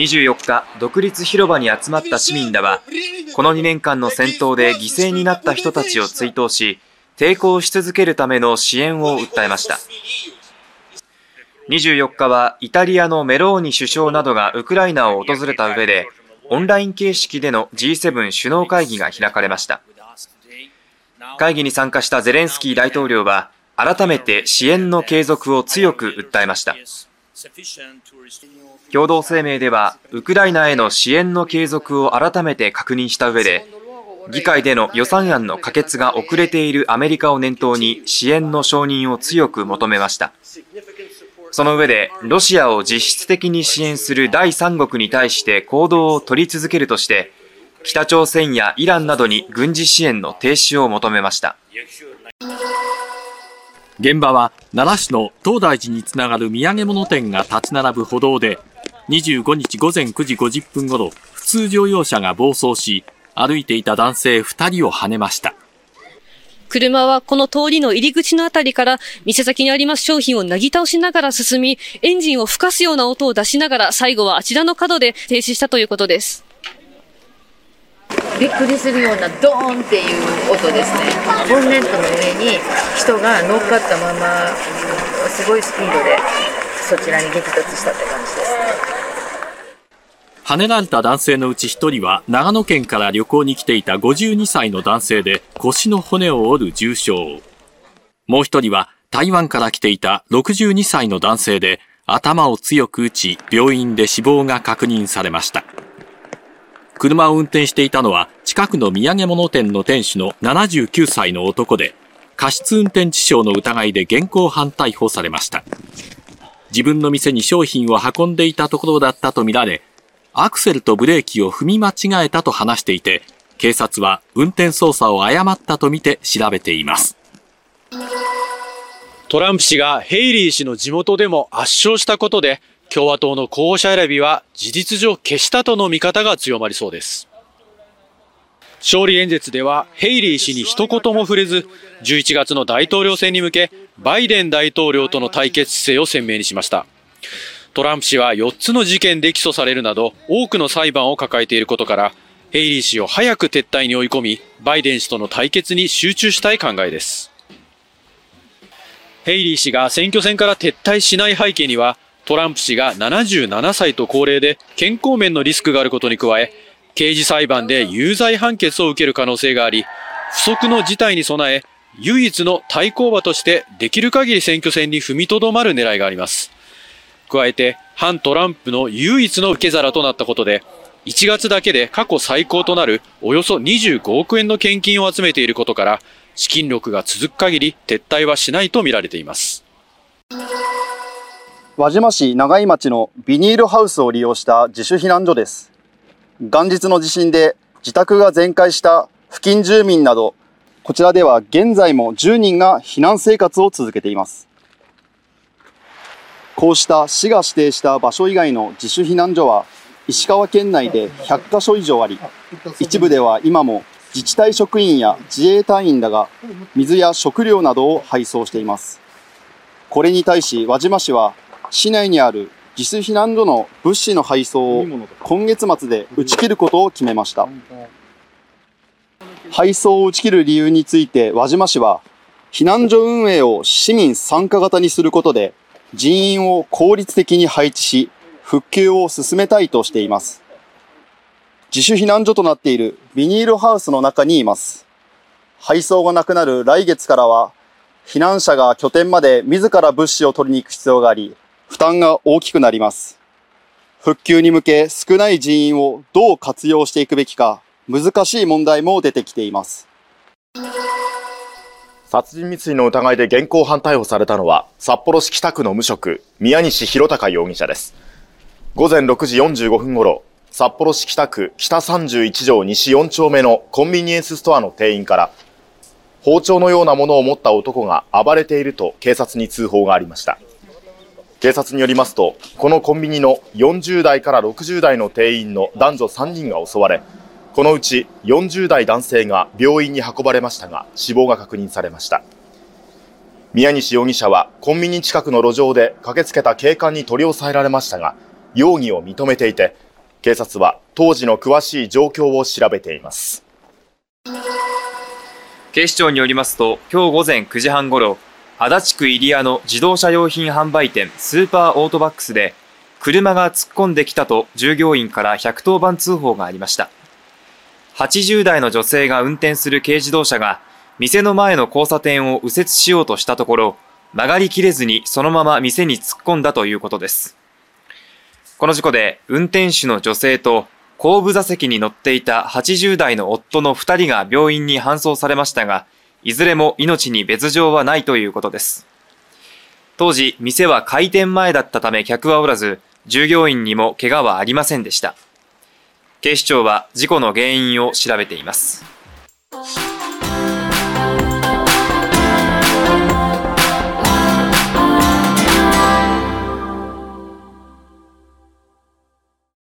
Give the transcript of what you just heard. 24日、独立広場に集まった市民らは、この2年間の戦闘で犠牲になった人たちを追悼し、抵抗し続けるための支援を訴えました。24日はイタリアのメローニ首相などがウクライナを訪れた上で、オンライン形式での G7 首脳会議が開かれました。会議に参加したゼレンスキー大統領は、改めて支援の継続を強く訴えました。共同声明では、ウクライナへの支援の継続を改めて確認した上で、議会での予算案の可決が遅れているアメリカを念頭に支援の承認を強く求めました。その上で、ロシアを実質的に支援する第三国に対して行動を取り続けるとして、北朝鮮やイランなどに軍事支援の停止を求めました。現場は奈良市の東大寺につながる土産物店が立ち並ぶ歩道で、25日午前9時50分ごろ、普通乗用車が暴走し、歩いていた男性2人をはねました。車はこの通りの入り口のあたりから店先にあります商品をなぎ倒しながら進み、エンジンを吹かすような音を出しながら最後はあちらの角で停止したということです。びっくりするようなドーンっていう音ですね。ボンネットの上に人が乗っかったまま、すごいスピードでそちらに激突したって感じですね。はねられた男性のうち1人は長野県から旅行に来ていた52歳の男性で腰の骨を折る重傷。もう1人は台湾から来ていた62歳の男性で頭を強く打ち病院で死亡が確認されました。車を運転していたのは近くの土産物店の店主の79歳の男で過失運転致傷の疑いで現行犯逮捕されました。自分の店に商品を運んでいたところだったとみられアクセルとブレーキを踏み間違えたと話していて、警察は運転操作を誤ったとみて調べています。トランプ氏がヘイリー氏の地元でも圧勝したことで、共和党の候補者選びは事実上消したとの見方が強まりそうです。勝利演説ではヘイリー氏に一言も触れず、11月の大統領選に向け、バイデン大統領との対決姿勢を鮮明にしました。トランプ氏は4つの事件で起訴されるなど多くの裁判を抱えていることからヘイリー氏を早く撤退に追い込みバイデン氏との対決に集中したい考えです。ヘイリー氏が選挙戦から撤退しない背景にはトランプ氏が77歳と高齢で健康面のリスクがあることに加え刑事裁判で有罪判決を受ける可能性があり不測の事態に備え唯一の対抗馬としてできる限り選挙戦に踏みとどまる狙いがあります。加えて反トランプの唯一の受け皿となったことで1月だけで過去最高となるおよそ25億円の献金を集めていることから資金力が続く限り撤退はしないと見られています。輪島市長井町のビニールハウスを利用した自主避難所です。元日の地震で自宅が全壊した付近住民などこちらでは現在も10人が避難生活を続けています。こうした市が指定した場所以外の自主避難所は石川県内で100カ所以上あり、一部では今も自治体職員や自衛隊員らが水や食料などを配送しています。これに対し輪島市は市内にある自主避難所の物資の配送を今月末で打ち切ることを決めました。配送を打ち切る理由について輪島市は避難所運営を市民参加型にすることで人員を効率的に配置し、復旧を進めたいとしています。自主避難所となっているビニールハウスの中にいます。配送がなくなる来月からは、避難者が拠点まで自ら物資を取りに行く必要があり、負担が大きくなります。復旧に向け少ない人員をどう活用していくべきか、難しい問題も出てきています。殺人未遂の疑いで現行犯逮捕されたのは、札幌市北区の無職、宮西弘隆容疑者です。午前6時45分ごろ、札幌市北区北31条西4丁目のコンビニエンスストアの店員から、包丁のようなものを持った男が暴れていると警察に通報がありました。警察によりますと、このコンビニの40代から60代の店員の男女3人が襲われ、このうち40代男性が病院に運ばれましたが死亡が確認されました。宮西容疑者はコンビニ近くの路上で駆けつけた警官に取り押さえられましたが容疑を認めていて警察は当時の詳しい状況を調べています。警視庁によりますと、今日午前9時半ごろ、足立区入谷の自動車用品販売店スーパーオートバックスで、車が突っ込んできたと従業員から110番通報がありました。80代の女性が運転する軽自動車が店の前の交差点を右折しようとしたところ、曲がりきれずにそのまま店に突っ込んだということです。この事故で運転手の女性と後部座席に乗っていた80代の夫の2人が病院に搬送されましたが、いずれも命に別状はないということです。当時、店は開店前だったため客はおらず、従業員にも怪我はありませんでした。警視庁は事故の原因を調べています。